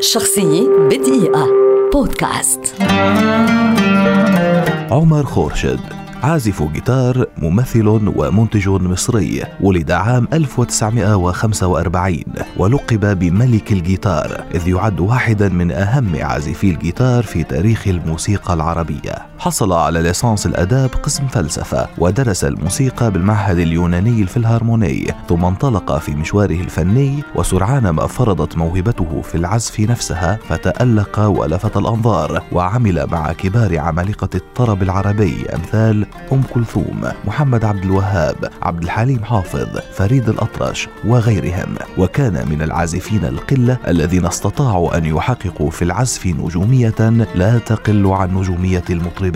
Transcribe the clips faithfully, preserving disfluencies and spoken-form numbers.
شخصية بدقيقة بودكاست. عمر خورشيد عازف جيتار، ممثل ومنتج مصري، ولد عام ألف وتسعمائة وخمسة وأربعين ولقب بملك الجيتار، إذ يعد واحدا من أهم عازفي الجيتار في تاريخ الموسيقى العربية. حصل على ليسانس الآداب قسم فلسفة، ودرس الموسيقى بالمعهد اليوناني الفلهارموني، ثم انطلق في مشواره الفني، وسرعان ما فرضت موهبته في العزف نفسها، فتألق ولفت الأنظار، وعمل مع كبار عمالقة الطرب العربي أمثال أم كلثوم، محمد عبد الوهاب، عبد الحليم حافظ، فريد الأطرش وغيرهم. وكان من العازفين القلة الذين استطاعوا أن يحققوا في العزف نجومية لا تقل عن نجومية المطربين.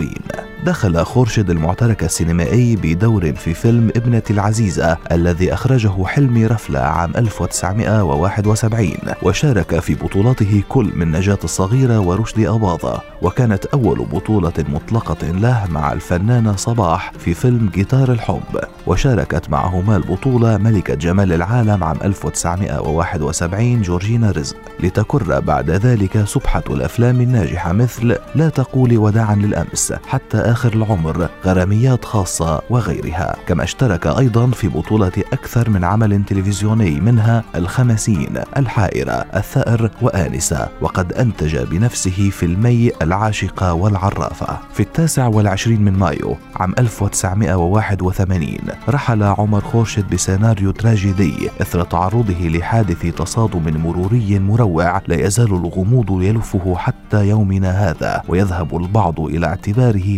دخل خورشيد المعترك السينمائي بدور في فيلم ابنة العزيزة الذي أخرجه حلمي رفلة عام ألف وتسعمائة وواحد وسبعين، وشارك في بطولاته كل من نجاة الصغيرة ورشدي أباظة، وكانت أول بطولة مطلقة له مع الفنانة صباح في فيلم جيتار الحب، وشاركت معهما البطولة ملكة جمال العالم عام ألف وتسعمائة وواحد وسبعين جورجينا رزق، لتكر بعد ذلك سبحة الأفلام الناجحة مثل لا تقولي وداعا للأمس حتى آخر العمر، غراميات خاصة وغيرها. كما اشترك أيضا في بطولة أكثر من عمل تلفزيوني، منها الخمسين، الحائرة، الثأر وآنسة، وقد أنتج بنفسه فيلمي العاشقة والعرافة. في التاسع والعشرين من مايو عام ألف وتسعمائة وواحد وثمانين رحل عمر خورشيد بسيناريو تراجيدي إثر تعرضه لحادث تصادم مروري مروع لا يزال الغموض يلفه حتى يومنا هذا، ويذهب البعض إلى اعتباره